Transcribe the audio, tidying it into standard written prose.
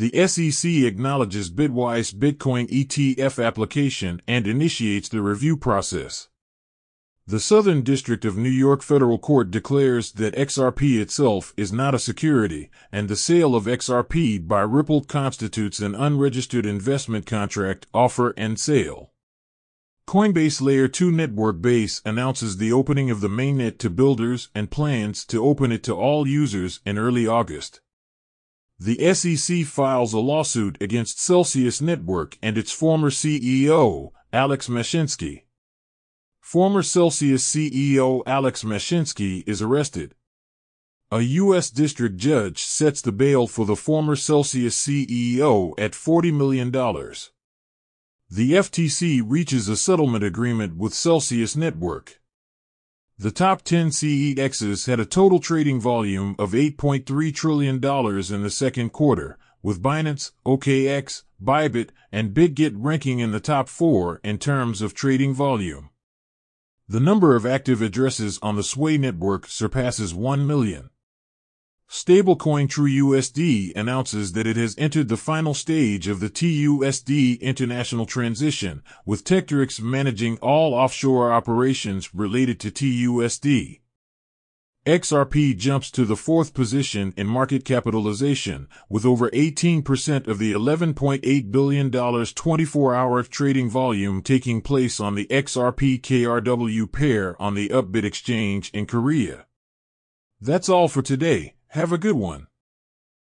The SEC acknowledges Bitwise Bitcoin ETF application and initiates the review process. The Southern District of New York Federal Court declares that XRP itself is not a security, and the sale of XRP by Ripple constitutes an unregistered investment contract offer and sale. Coinbase Layer 2 Network Base announces the opening of the mainnet to builders and plans to open it to all users in early August. The SEC files a lawsuit against Celsius Network and its former CEO, Alex Mashinsky. Former Celsius CEO Alex Mashinsky is arrested. A U.S. district judge sets the bail for the former Celsius CEO at $40 million. The FTC reaches a settlement agreement with Celsius Network. The top 10 CEXs had a total trading volume of $8.3 trillion in the second quarter, with Binance, OKX, Bybit, and BitGet ranking in the top four in terms of trading volume. The number of active addresses on the Sui network surpasses 1 million. Stablecoin TrueUSD announces that it has entered the final stage of the TUSD international transition, with Tectrix managing all offshore operations related to TUSD. XRP jumps to the fourth position in market capitalization, with over 18% of the $11.8 billion 24-hour trading volume taking place on the XRP-KRW pair on the Upbit exchange in Korea. That's all for today. Have a good one.